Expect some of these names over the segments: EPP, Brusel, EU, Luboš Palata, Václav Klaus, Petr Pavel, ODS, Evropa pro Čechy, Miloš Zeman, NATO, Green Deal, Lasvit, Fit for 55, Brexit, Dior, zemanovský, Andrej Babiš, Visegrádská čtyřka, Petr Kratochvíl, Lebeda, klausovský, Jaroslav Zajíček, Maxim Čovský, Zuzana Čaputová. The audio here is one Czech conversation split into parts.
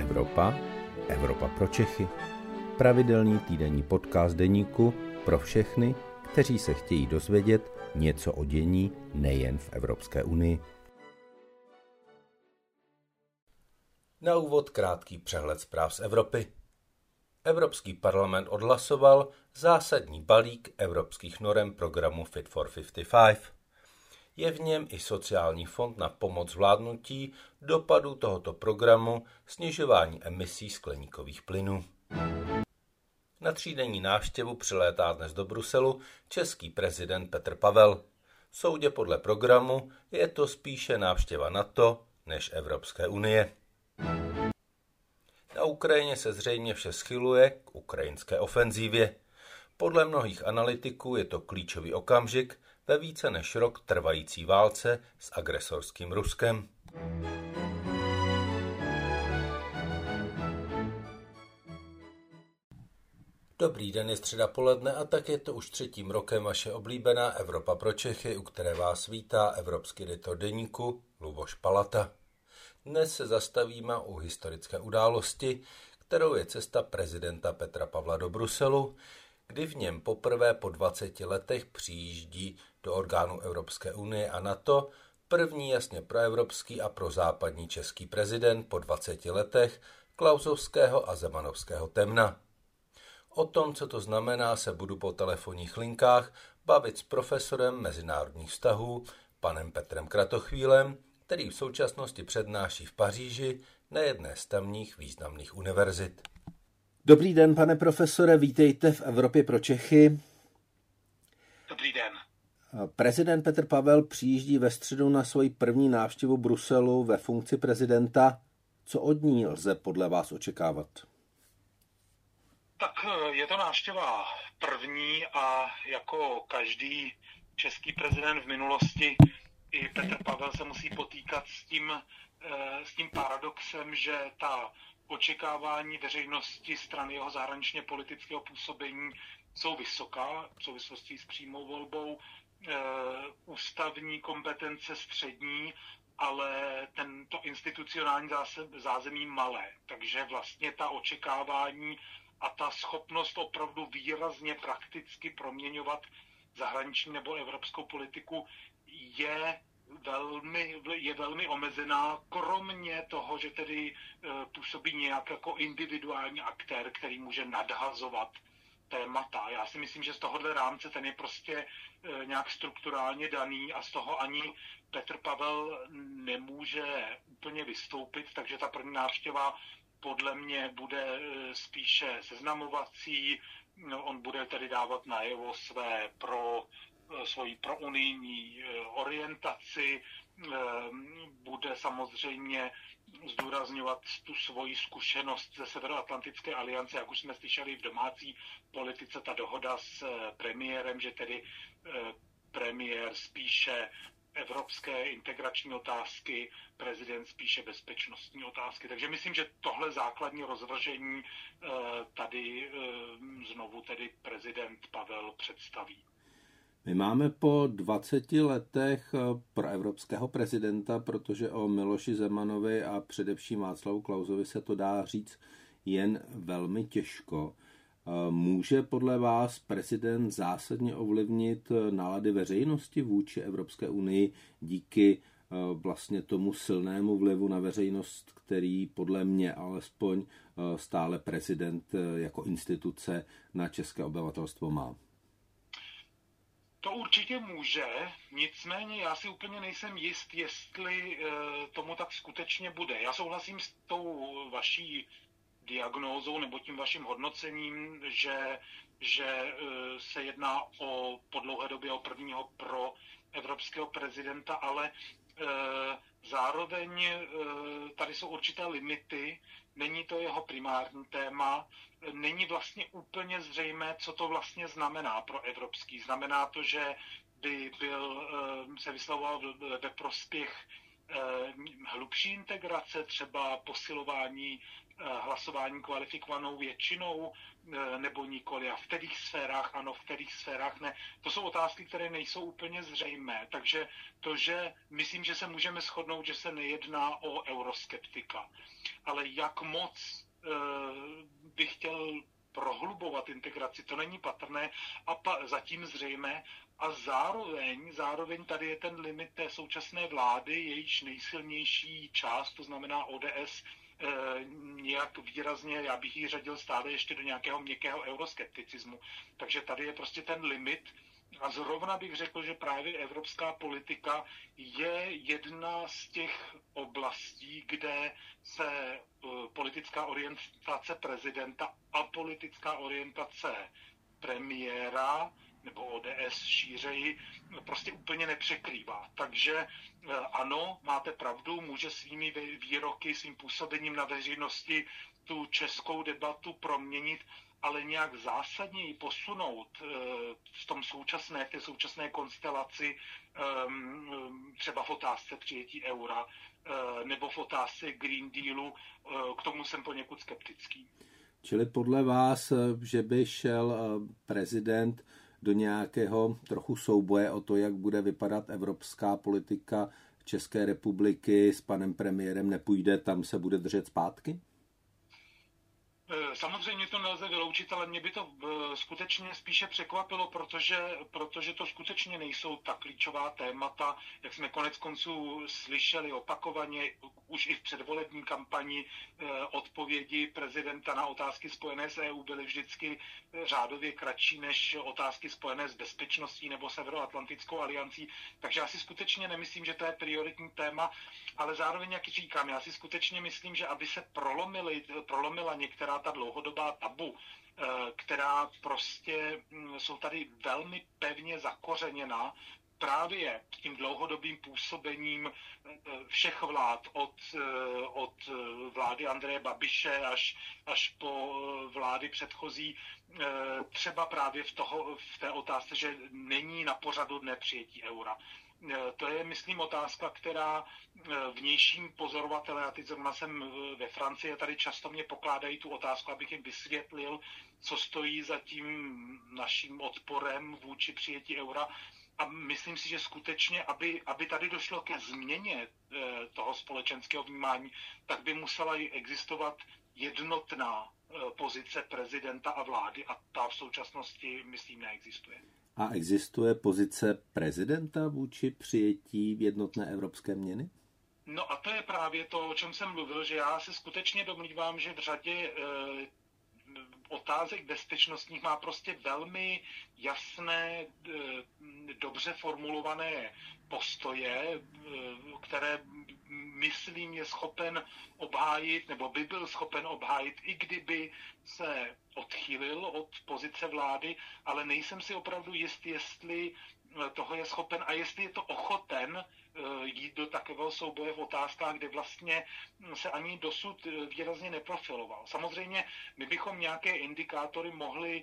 Evropa pro Čechy. Pravidelný týdenní podcast deníku pro všechny, kteří se chtějí dozvědět něco o dění nejen v Evropské unii. Na úvod krátký přehled zpráv z Evropy. Evropský parlament odhlasoval zásadní balík evropských norem programu Fit for 55. Je v něm i sociální fond na pomoc zvládnutí dopadů tohoto programu snižování emisí skleníkových plynů. Na třídenní návštěvu přilétá dnes do Bruselu český prezident Petr Pavel. Soudě podle programu je to spíše návštěva NATO než Evropské unie. Na Ukrajině se zřejmě vše schyluje k ukrajinské ofenzívě. Podle mnohých analytiků je to klíčový okamžik ve více než rok trvající válce s agresorským Ruskem. Dobrý den, je středa poledne a tak je to už třetím rokem vaše oblíbená Evropa pro Čechy, u které vás vítá evropský editor deníku Luboš Palata. Dnes se zastavíme u historické události, kterou je cesta prezidenta Petra Pavla do Bruselu, kdy v něm poprvé po 20 letech přijíždí do orgánů Evropské unie a NATO první jasně proevropský a prozápadní český prezident po 20 letech klausovského a zemanovského temna. O tom, co to znamená, se budu po telefonních linkách bavit s profesorem mezinárodních vztahů, panem Petrem Kratochvílem, který v současnosti přednáší v Paříži na jedné z tamních významných univerzit. Dobrý den, pane profesore, vítejte v Evropě pro Čechy. Dobrý den. Prezident Petr Pavel přijíždí ve středu na svoji první návštěvu Bruselu ve funkci prezidenta. Co od ní lze podle vás očekávat? Tak je to návštěva první a jako každý český prezident v minulosti i Petr Pavel se musí potýkat s tím paradoxem, že ta očekávání veřejnosti strany jeho zahraničně politického působení jsou vysoká v souvislosti s přímou volbou, ústavní kompetence střední, ale tento institucionální zázemí malé. Takže vlastně ta očekávání a ta schopnost opravdu výrazně prakticky proměňovat zahraniční nebo evropskou politiku je velmi omezená, kromě toho, že tedy působí nějak jako individuální aktér, který může nadhazovat témata. Já si myslím, že z tohohle rámce ten je prostě nějak strukturálně daný a z toho ani Petr Pavel nemůže úplně vystoupit, takže ta první návštěva podle mě bude spíše seznamovací, on bude tedy dávat najevo svoji prounijní orientaci, bude samozřejmě zdůrazňovat tu svoji zkušenost ze Severoatlantické aliance, jak už jsme slyšeli v domácí politice, ta dohoda s premiérem, že tedy premiér spíše evropské integrační otázky, prezident spíše bezpečnostní otázky. Takže myslím, že tohle základní rozvržení tady znovu tedy prezident Pavel představí. My máme po 20 letech proevropského prezidenta, protože o Miloši Zemanovi a především Václavu Klausovi se to dá říct jen velmi těžko. Může podle vás prezident zásadně ovlivnit nálady veřejnosti vůči Evropské unii díky vlastně tomu silnému vlivu na veřejnost, který podle mě alespoň stále prezident jako instituce na české obyvatelstvo má? To určitě může, nicméně já si úplně nejsem jist, jestli tomu tak skutečně bude. Já souhlasím s tou vaší diagnózou nebo tím vaším hodnocením, že se jedná po dlouhé době o prvního pro evropského prezidenta, ale zároveň tady jsou určité limity, není to jeho primární téma, není vlastně úplně zřejmé, co to vlastně znamená pro evropský. Znamená to, že by se vyslovoval ve prospěch hlubší integrace, třeba posilování hlasování kvalifikovanou většinou nebo nikoli a v kterých sférách ano, v kterých sférách ne. To jsou otázky, které nejsou úplně zřejmé, takže to, že myslím, že se můžeme shodnout, že se nejedná o euroskeptika, ale jak moc bych chtěl prohlubovat integraci, to není patrné a zatím zřejmé. A zároveň tady je ten limit té současné vlády, jejíž nejsilnější část, to znamená ODS, nějak výrazně, já bych ji řadil stále ještě do nějakého měkkého euroskepticismu. Takže tady je prostě ten limit a zrovna bych řekl, že právě evropská politika je jedna z těch oblastí, kde se politická orientace prezidenta a politická orientace premiéra nebo ODS šířeji prostě úplně nepřekrývá. Takže ano, máte pravdu, může svými výroky, svým působením na veřejnosti tu českou debatu proměnit, ale nějak zásadněji posunout v té současné konstelaci třeba v otázce přijetí eura nebo v otázce Green Dealu, k tomu jsem poněkud skeptický. Čili podle vás, že by šel prezident do nějakého trochu souboje o to, jak bude vypadat evropská politika České republiky s panem premiérem nepůjde, tam se bude držet zpátky? Samozřejmě to nelze vyloučit, ale mě by to skutečně spíše překvapilo, protože to skutečně nejsou tak klíčová témata, jak jsme konec konců slyšeli opakovaně už i v předvolební kampani. Odpovědi prezidenta na otázky spojené s EU byly vždycky řádově kratší než otázky spojené s bezpečností nebo Severoatlantickou aliancí. Takže já si skutečně nemyslím, že to je prioritní téma, ale zároveň, jak říkám, já si skutečně myslím, že aby se prolomila některá ta dlouhodobá tabu, která prostě jsou tady velmi pevně zakořeněná právě tím dlouhodobým působením všech vlád, od vlády Andreje Babiše až po vlády předchozí, třeba právě v té otázce, že není na pořadu dne přijetí eura. To je, myslím, otázka, která vnějším pozorovatelé, a teď zrovna jsem ve Francii, tady často mě pokládají tu otázku, abych jim vysvětlil, co stojí za tím naším odporem vůči přijetí eura. A myslím si, že skutečně, aby tady došlo ke změně toho společenského vnímání, tak by musela existovat jednotná pozice prezidenta a vlády a ta v současnosti, myslím, neexistuje. A existuje pozice prezidenta vůči přijetí jednotné evropské měny? No a to je právě to, o čem jsem mluvil, že já se skutečně domnívám, že v řadě otázek bezpečnostních má prostě velmi jasné, dobře formulované postoje, které, myslím, je schopen obhájit, nebo by byl schopen obhájit, i kdyby se odchýlil od pozice vlády, ale nejsem si opravdu jist, jestli toho je schopen a jestli je to ochoten jít do takového souboje v otázkách, kde vlastně se ani dosud výrazně neprofiloval. Samozřejmě my bychom nějaké indikátory mohli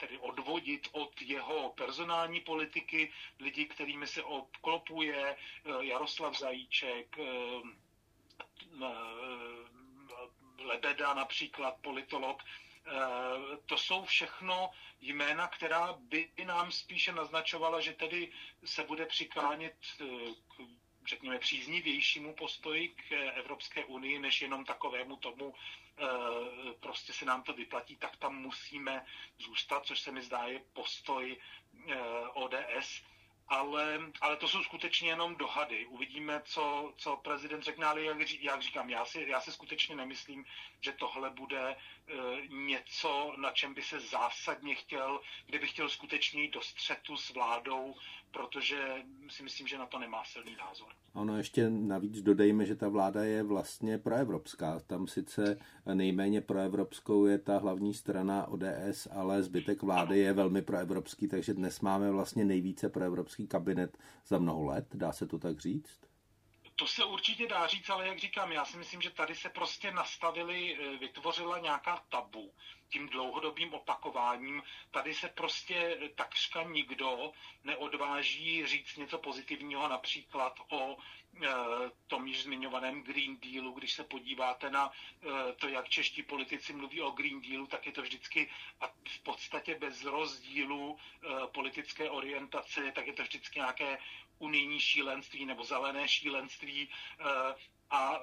tedy odvodit od jeho personální politiky, lidí, kterými se obklopuje, Jaroslav Zajíček, Lebeda například, politolog. To jsou všechno jména, která by nám spíše naznačovala, že tedy se bude přiklánět k, řekněme, příznivějšímu postoji k Evropské unii, než jenom takovému tomu, prostě se nám to vyplatí, tak tam musíme zůstat, což se mi zdá je postoj ODS. Ale to jsou skutečně jenom dohady. Uvidíme, co prezident řekne, ale jak říkám, já si skutečně nemyslím, že tohle bude něco, na čem by se zásadně kdyby chtěl skutečně jít do střetu s vládou, protože si myslím, že na to nemá silný názor. Ono ještě navíc dodejme, že ta vláda je vlastně proevropská. Tam sice nejméně proevropskou je ta hlavní strana ODS, ale zbytek vlády je velmi proevropský, takže dnes máme vlastně nejvíce proevropský kabinet za mnoho let, dá se to tak říct? To se určitě dá říct, ale jak říkám, já si myslím, že tady se prostě vytvořila nějaká tabu, tím dlouhodobým opakováním, tady se prostě takřka nikdo neodváží říct něco pozitivního například o tom již zmiňovaném Green Dealu. Když se podíváte na to, jak čeští politici mluví o Green Dealu, tak je to vždycky a v podstatě bez rozdílu politické orientace, tak je to vždycky nějaké unijní šílenství nebo zelené šílenství. A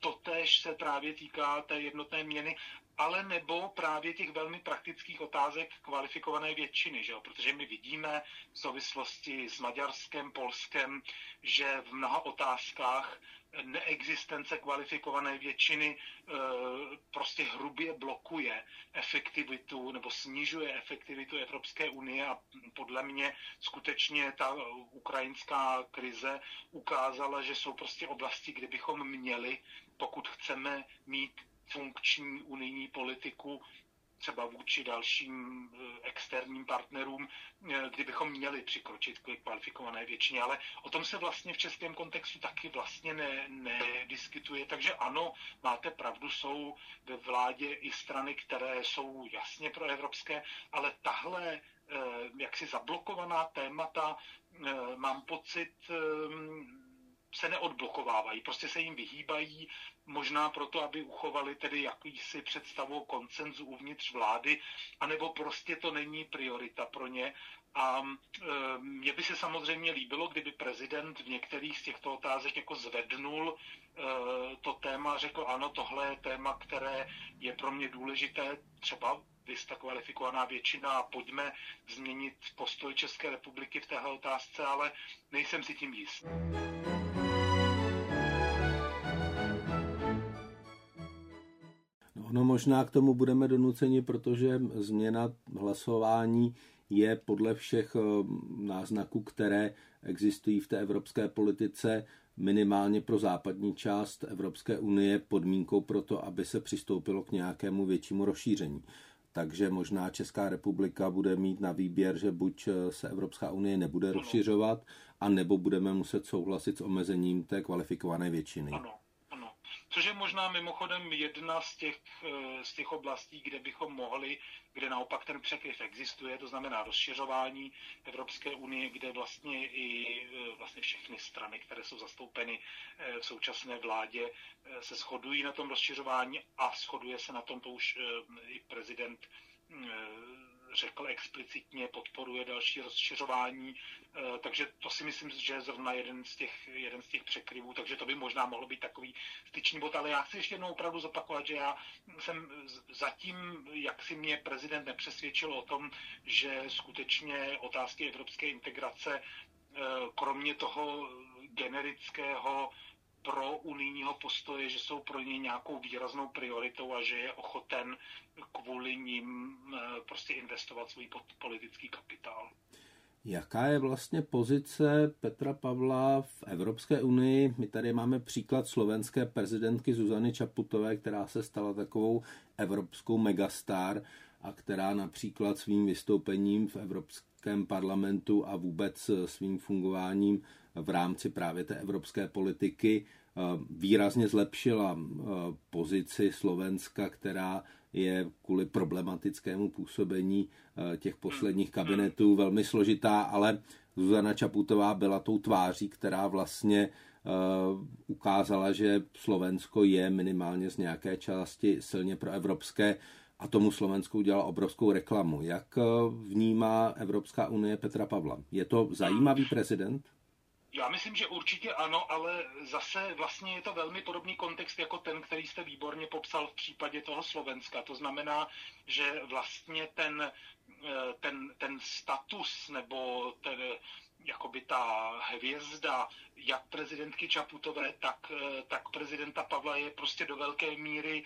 totéž se právě týká té jednotné měny, ale nebo právě těch velmi praktických otázek kvalifikované většiny, že jo? Protože my vidíme v souvislosti s Maďarskem, Polskem, že v mnoha otázkách neexistence kvalifikované většiny prostě hrubě blokuje efektivitu nebo snižuje efektivitu Evropské unie a podle mě skutečně ta ukrajinská krize ukázala, že jsou prostě oblasti, kde bychom měli, pokud chceme mít funkční unijní politiku, třeba vůči dalším externím partnerům, kdybychom měli přikročit k kvalifikované většině. Ale o tom se vlastně v českém kontextu taky vlastně nediskutuje. Takže ano, máte pravdu, jsou ve vládě i strany, které jsou jasně proevropské, ale tahle jaksi zablokovaná témata, mám pocit, se neodblokovávají, prostě se jim vyhýbají, možná proto, aby uchovali tedy jakýsi představu konsenzu uvnitř vlády, anebo prostě to není priorita pro ně. A mně by se samozřejmě líbilo, kdyby prezident v některých z těchto otázek jako zvednul to téma a řekl, ano, tohle je téma, které je pro mě důležité, třeba ta kvalifikovaná většina a pojďme změnit postoj České republiky v téhle otázce, ale nejsem si tím jist. No možná k tomu budeme donuceni, protože změna hlasování je podle všech náznaků, které existují v té evropské politice, minimálně pro západní část Evropské unie podmínkou pro to, aby se přistoupilo k nějakému většímu rozšíření. Takže možná Česká republika bude mít na výběr, že buď se Evropská unie nebude rozšiřovat, anebo budeme muset souhlasit s omezením té kvalifikované většiny. Ano. Což je možná mimochodem jedna z těch oblastí, kde bychom mohli, kde naopak ten překryv existuje, to znamená rozšiřování Evropské unie, kde vlastně i všechny strany, které jsou zastoupeny v současné vládě, se shodují na tom rozšiřování a shoduje se na tom, to už i prezident řekl explicitně, podporuje další rozšiřování, takže to si myslím, že je zrovna jeden z těch překryvů, takže to by možná mohlo být takový styčný bod, ale já chci ještě jednou opravdu zopakovat, že já jsem zatím, jak si mě prezident nepřesvědčil o tom, že skutečně otázky evropské integrace, kromě toho generického pro unijního postoje, že jsou pro ně nějakou výraznou prioritou a že je ochoten kvůli nim prostě investovat svůj politický kapitál. Jaká je vlastně pozice Petra Pavla v Evropské unii? My tady máme příklad slovenské prezidentky Zuzany Čaputové, která se stala takovou evropskou megastar a která například svým vystoupením v Evropském parlamentu a vůbec svým fungováním v rámci právě té evropské politiky výrazně zlepšila pozici Slovenska, která je kvůli problematickému působení těch posledních kabinetů velmi složitá, ale Zuzana Čaputová byla tou tváří, která vlastně ukázala, že Slovensko je minimálně z nějaké části silně proevropské a tomu Slovensku udělala obrovskou reklamu. Jak vnímá Evropská unie Petra Pavla? Je to zajímavý prezident? Já myslím, že určitě ano, ale zase vlastně je to velmi podobný kontext jako ten, který jste výborně popsal v případě toho Slovenska. To znamená, že vlastně ten status nebo ten, jakoby ta hvězda jak prezidentky Čaputové, tak prezidenta Pavla je prostě do velké míry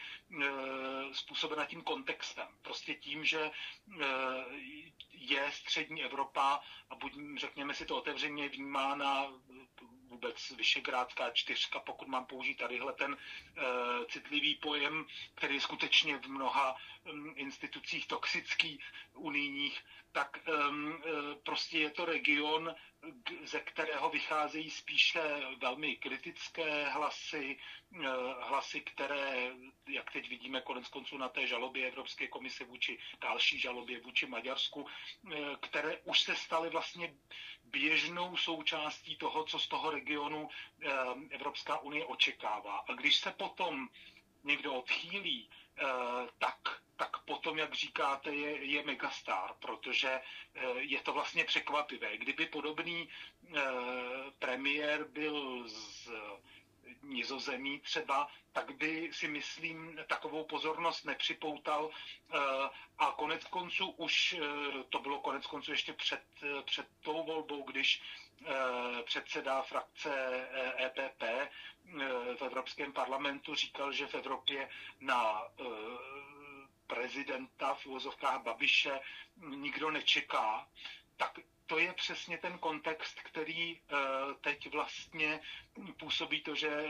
způsobena tím kontextem. Prostě tím, že je střední Evropa a buď, řekněme si to otevřeně, vnímána vůbec Visegrádská čtyřka, pokud mám použít tadyhle ten citlivý pojem, který je skutečně v mnoha institucích toxických unijních, tak prostě je to region, ze kterého vycházejí spíše velmi kritické hlasy, hlasy, které, jak teď vidíme koneckonců na té žalobě Evropské komise vůči další žalobě vůči Maďarsku, které už se staly vlastně běžnou součástí toho, co z toho regionu Evropská unie očekává. A když se potom někdo odchýlí, tak potom, jak říkáte, je megastar, protože je to vlastně překvapivé. Kdyby podobný premiér byl z Nizozemí třeba, tak by si myslím takovou pozornost nepřipoutal a konec konců už, to bylo konec konců ještě před tou volbou, když předseda frakce EPP v Evropském parlamentu říkal, že v Evropě na prezidenta v uvozovkách Babiše nikdo nečeká, tak to je přesně ten kontext, který teď vlastně působí to, že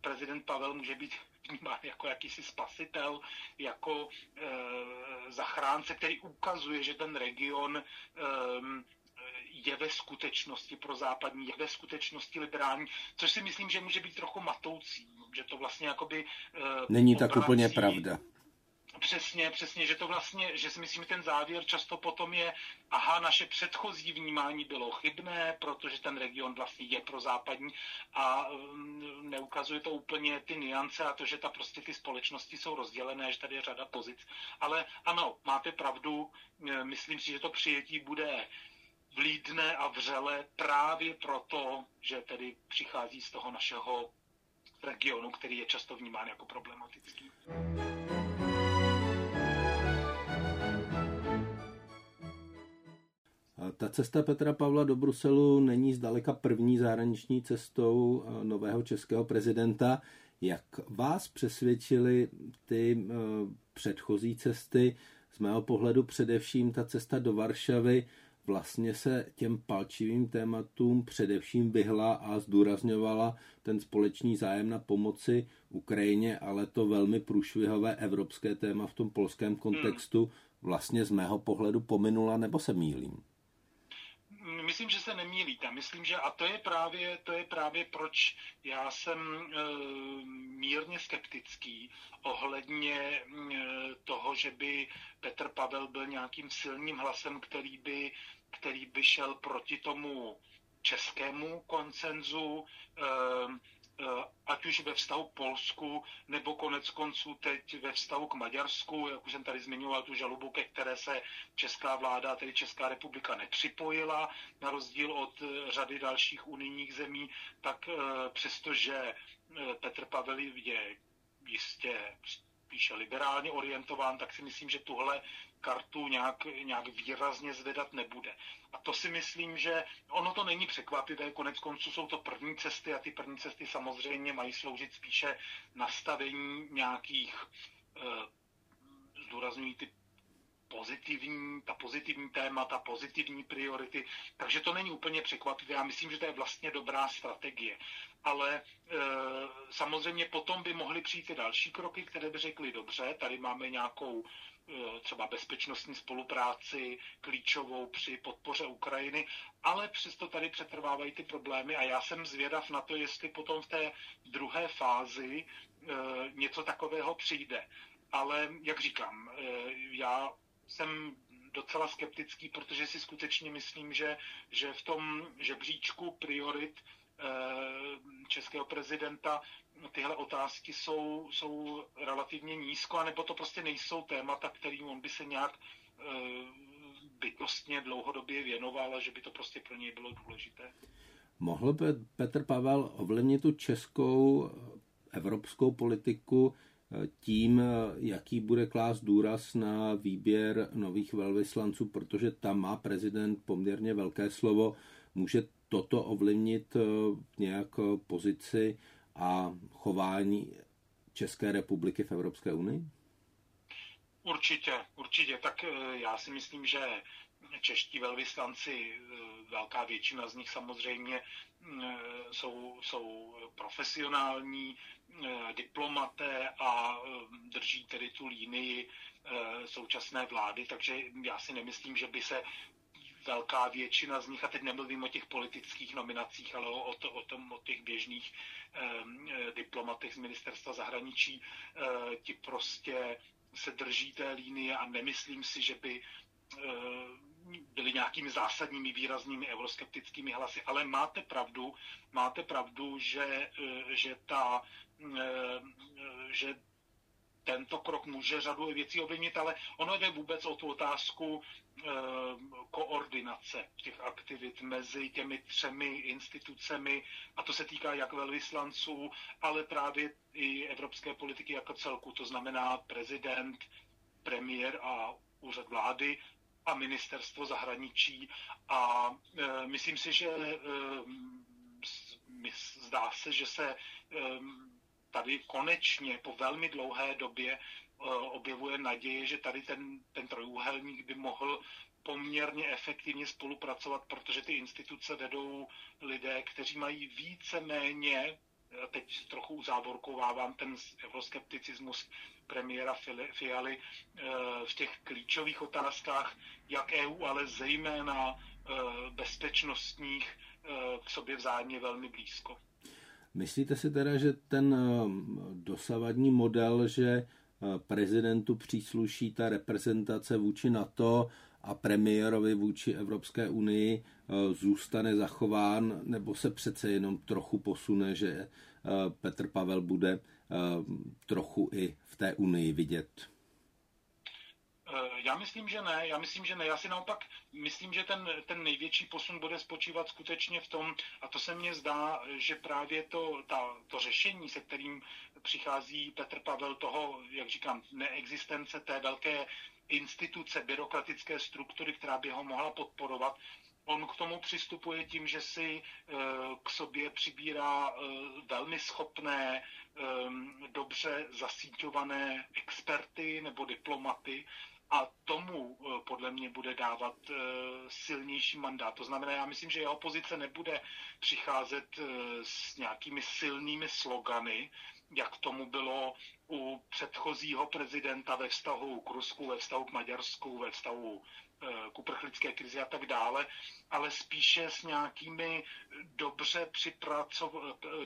prezident Pavel může být vnímán jako jakýsi spasitel, jako zachránce, který ukazuje, že ten region je ve skutečnosti prozápadní, je ve skutečnosti liberální, což si myslím, že může být trochu matoucí, že to vlastně jakoby... Není tak úplně pravda. Přesně, že to vlastně, že si myslím, že ten závěr často potom je, aha, naše předchozí vnímání bylo chybné, protože ten region vlastně je prozápadní a neukazuje to úplně ty nuance a to, že prostě ty společnosti jsou rozdělené, že tady je řada pozic. Ale ano, máte pravdu, myslím si, že to přijetí bude vlídné a vřelé právě proto, že tedy přichází z toho našeho regionu, který je často vnímán jako problematický. Ta cesta Petra Pavla do Bruselu není zdaleka první zahraniční cestou nového českého prezidenta. Jak vás přesvědčily ty předchozí cesty? Z mého pohledu především ta cesta do Varšavy vlastně se těm palčivým tématům především vyhla a zdůrazňovala ten společný zájem na pomoci Ukrajině, ale to velmi průšvihové evropské téma v tom polském kontextu vlastně z mého pohledu pominula, nebo se mýlím? Myslím, že se nemýlíte. Myslím, že a to je právě proč já jsem mírně skeptický ohledně toho, že by Petr Pavel byl nějakým silným hlasem, který by šel proti tomu českému konsenzu, ať už ve vztahu k Polsku, nebo konec konců teď ve vztahu k Maďarsku, jak už jsem tady zmiňoval tu žalobu, ke které se česká vláda, tedy Česká republika nepřipojila, na rozdíl od řady dalších unijních zemí, tak přestože Petr Pavel je jistě spíše liberálně orientován, tak si myslím, že tuhle kartu nějak výrazně zvedat nebude. A to si myslím, že ono to není překvapivé, koneckonců jsou to první cesty a ty první cesty samozřejmě mají sloužit spíše nastavení nějakých, zdůrazňují ty pozitivní témata, pozitivní priority, takže to není úplně překvapivé. Já myslím, že to je vlastně dobrá strategie. Ale samozřejmě potom by mohly přijít i další kroky, které by řekly, dobře, tady máme nějakou třeba bezpečnostní spolupráci klíčovou při podpoře Ukrajiny, ale přesto tady přetrvávají ty problémy a já jsem zvědav na to, jestli potom v té druhé fázi něco takového přijde. Ale jak říkám, já jsem docela skeptický, protože si skutečně myslím, že v tom žebříčku priorit českého prezidenta tyhle otázky jsou relativně nízko, anebo to prostě nejsou témata, kterým on by se nějak bytostně dlouhodobě věnoval a že by to prostě pro něj bylo důležité. Mohl by Petr Pavel ovlivnit tu českou evropskou politiku tím, jaký bude klást důraz na výběr nových velvyslanců, protože tam má prezident poměrně velké slovo. Může toto ovlivnit nějak pozici a chování České republiky v Evropské unii? Určitě. Tak já si myslím, že čeští velvyslanci, velká většina z nich samozřejmě jsou profesionální diplomaté a drží tedy tu línii současné vlády, takže já si nemyslím, že by se velká většina z nich, a teď nemluvím o těch politických nominacích, ale o těch běžných diplomatech z ministerstva zahraničí, ti prostě se drží té linie a nemyslím si, že by byly nějakými zásadními, výraznými euroskeptickými hlasy, ale máte pravdu, že tento krok může řadu věcí ovlivnit, ale ono jde vůbec o tu otázku koordinace těch aktivit mezi těmi třemi institucemi, a to se týká jak velvyslanců, ale právě i evropské politiky jako celku, to znamená prezident, premiér a úřad vlády a ministerstvo zahraničí. A myslím si, že zdá se, že se tady konečně po velmi dlouhé době objevuje naděje, že tady ten trojúhelník by mohl poměrně efektivně spolupracovat, protože ty instituce vedou lidé, kteří mají víceméně, teď trochu uzávorkovávám ten euroskepticismus premiéra Fialy, v těch klíčových otázkách, jak EU, ale zejména bezpečnostních, k sobě vzájemně velmi blízko. Myslíte si teda, že ten dosavadní model, že prezidentu přísluší ta reprezentace vůči NATO a premiérovi vůči Evropské unii, zůstane zachován, nebo se přece jenom trochu posune, že Petr Pavel bude trochu i v té unii vidět? Já myslím, že ne. Já si naopak myslím, že ten největší posun bude spočívat skutečně v tom, a to se mně zdá, že právě to řešení, se kterým přichází Petr Pavel, toho, jak říkám, neexistence té velké instituce, byrokratické struktury, která by ho mohla podporovat, on k tomu přistupuje tím, že si k sobě přibírá velmi schopné, dobře zasíťované experty nebo diplomaty, a tomu podle mě bude dávat silnější mandát. To znamená, já myslím, že jeho pozice nebude přicházet s nějakými silnými slogany, jak tomu bylo u předchozího prezidenta ve vztahu k Rusku, ve vztahu k Maďarsku, ve vztahu k uprchlické krizi a tak dále, ale spíše s nějakými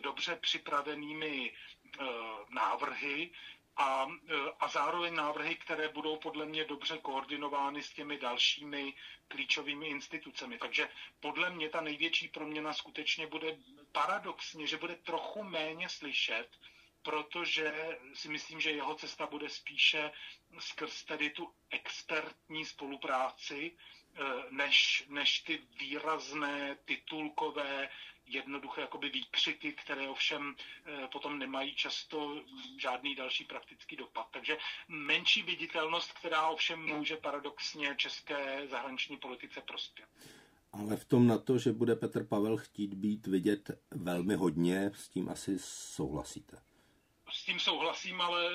dobře připravenými návrhy, a zároveň návrhy, které budou podle mě dobře koordinovány s těmi dalšími klíčovými institucemi. Takže podle mě ta největší proměna skutečně bude paradoxně, že bude trochu méně slyšet, protože si myslím, že jeho cesta bude spíše skrz tedy tu expertní spolupráci, než ty výrazné, titulkové, jednoduché jakoby výkřiky, které ovšem potom nemají často žádný další praktický dopad. Takže menší viditelnost, která ovšem může paradoxně české zahraniční politice prospět. Ale v tom na to, že bude Petr Pavel chtít být vidět velmi hodně, s tím asi souhlasíte? S tím souhlasím, ale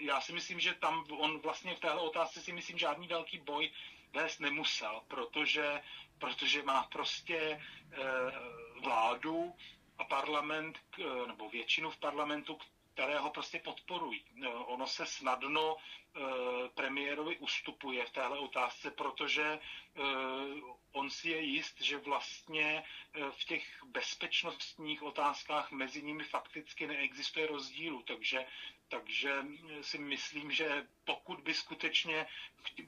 já si myslím, že tam on vlastně v téhle otázce si myslím žádný velký boj vést nemusel, protože má prostě vládu a parlament, nebo většinu v parlamentu, které ho prostě podporují. Ono se snadno premiérovi ustupuje v téhle otázce, protože on si je jist, že vlastně v těch bezpečnostních otázkách mezi nimi fakticky neexistuje rozdílu. Takže si myslím, že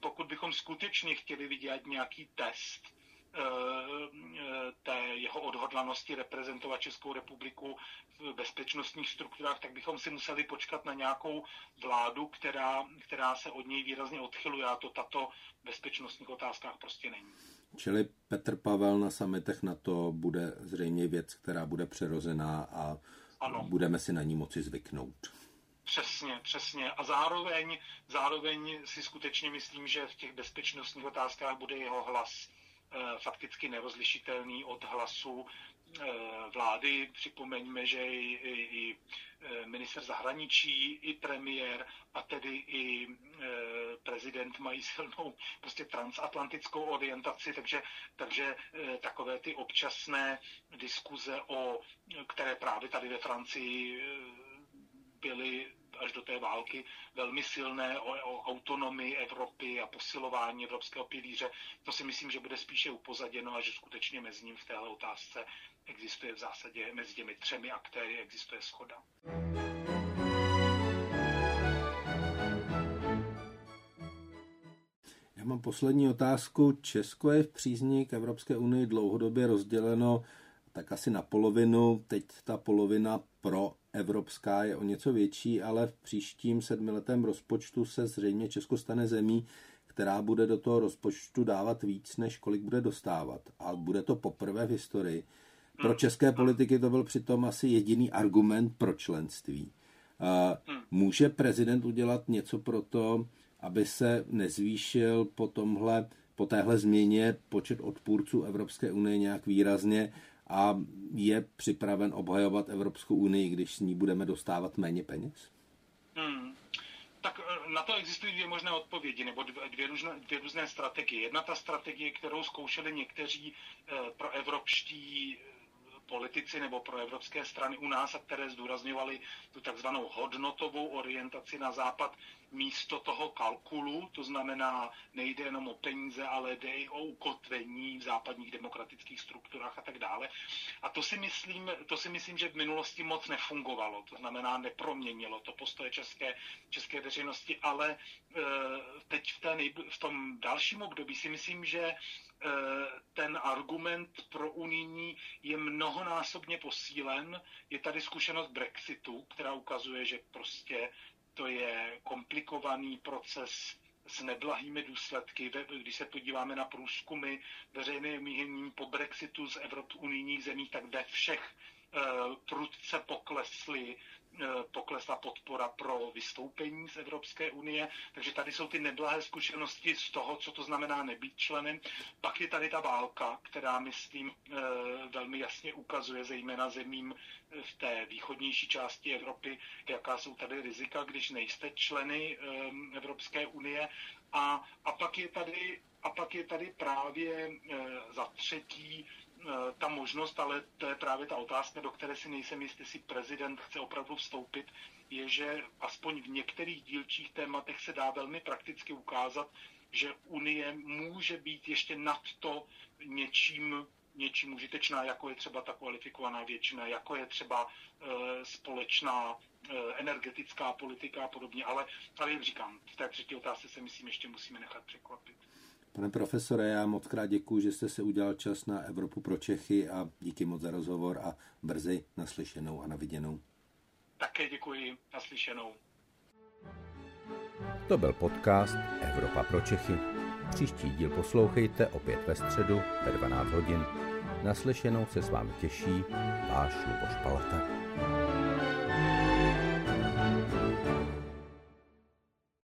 pokud bychom skutečně chtěli vidět nějaký test té jeho odhodlanosti reprezentovat Českou republiku v bezpečnostních strukturách, tak bychom si museli počkat na nějakou vládu, která se od něj výrazně odchyluje, a to tato v bezpečnostních otázkách prostě není. Čili Petr Pavel na summitech NATO bude zřejmě věc, která bude přirozená, a ano, budeme si na ní moci zvyknout. Přesně. A zároveň si skutečně myslím, že v těch bezpečnostních otázkách bude jeho hlas fakticky nerozlišitelný od hlasu vlády. Připomeňme, že i minister zahraničí, i premiér, a tedy i prezident mají silnou prostě transatlantickou orientaci, takže takové ty občasné diskuze, které právě tady ve Francii byly až do té války velmi silné o autonomii Evropy a posilování evropského pilíře. To si myslím, že bude spíše upozaděno a že skutečně mezi ním v téhle otázce existuje v zásadě mezi těmi třemi aktéry existuje shoda. Já mám poslední otázku. Česko je v přízní k Evropské unii dlouhodobě rozděleno tak asi na polovinu. Teď ta polovina proevropská je o něco větší, ale v příštím 7letém rozpočtu se zřejmě Česko stane zemí, která bude do toho rozpočtu dávat víc, než kolik bude dostávat. A bude to poprvé v historii. Pro české politiky to byl přitom asi jediný argument pro členství. Může prezident udělat něco pro to, aby se nezvýšil po téhle změně počet odpůrců Evropské unie nějak výrazně a je připraven obhajovat Evropskou unii, když s ní budeme dostávat méně peněz? Tak na to existují dvě možné odpovědi, nebo dvě různé strategie. Jedna ta strategie, kterou zkoušeli někteří proevropští politici nebo proevropské strany u nás, a které zdůrazňovaly tu takzvanou hodnotovou orientaci na západ místo toho kalkulu, to znamená nejde jenom o peníze, ale jde i o ukotvení v západních demokratických strukturách a tak dále. A to si myslím, že v minulosti moc nefungovalo, to znamená neproměnilo to postoje české veřejnosti, ale teď v tom dalším období si myslím, že ten argument pro unijní je mnohonásobně posílen. Je tady zkušenost Brexitu, která ukazuje, že prostě to je komplikovaný proces s neblahými důsledky. Když se podíváme na průzkumy veřejného mínění po Brexitu z unijních zemí, tak ve všech prudce poklesla podpora pro vystoupení z Evropské unie, takže tady jsou ty neblahé zkušenosti z toho, co to znamená nebýt členem. Pak je tady ta válka, která, myslím, velmi jasně ukazuje zejména zemím v té východnější části Evropy, jaká jsou tady rizika, když nejste členy Evropské unie. A pak je tady právě za třetí ta možnost, ale to je právě ta otázka, do které si nejsem jistý, jestli prezident chce opravdu vstoupit, je, že aspoň v některých dílčích tématech se dá velmi prakticky ukázat, že Unie může být ještě nadto něčím užitečná, jako je třeba ta kvalifikovaná většina, jako je třeba společná energetická politika a podobně. Ale jak říkám, v té třetí otázce se, myslím, ještě musíme nechat překvapit. Pane profesore, já moc krát děkuji, že jste se udělal čas na Evropu pro Čechy a díky moc za rozhovor a brzy naslyšenou a naviděnou. Také děkuji, naslyšenou. To byl podcast Evropa pro Čechy. Příští díl poslouchejte opět ve středu ve 12 hodin. Naslyšenou se s vámi těší váš Luboš Palata.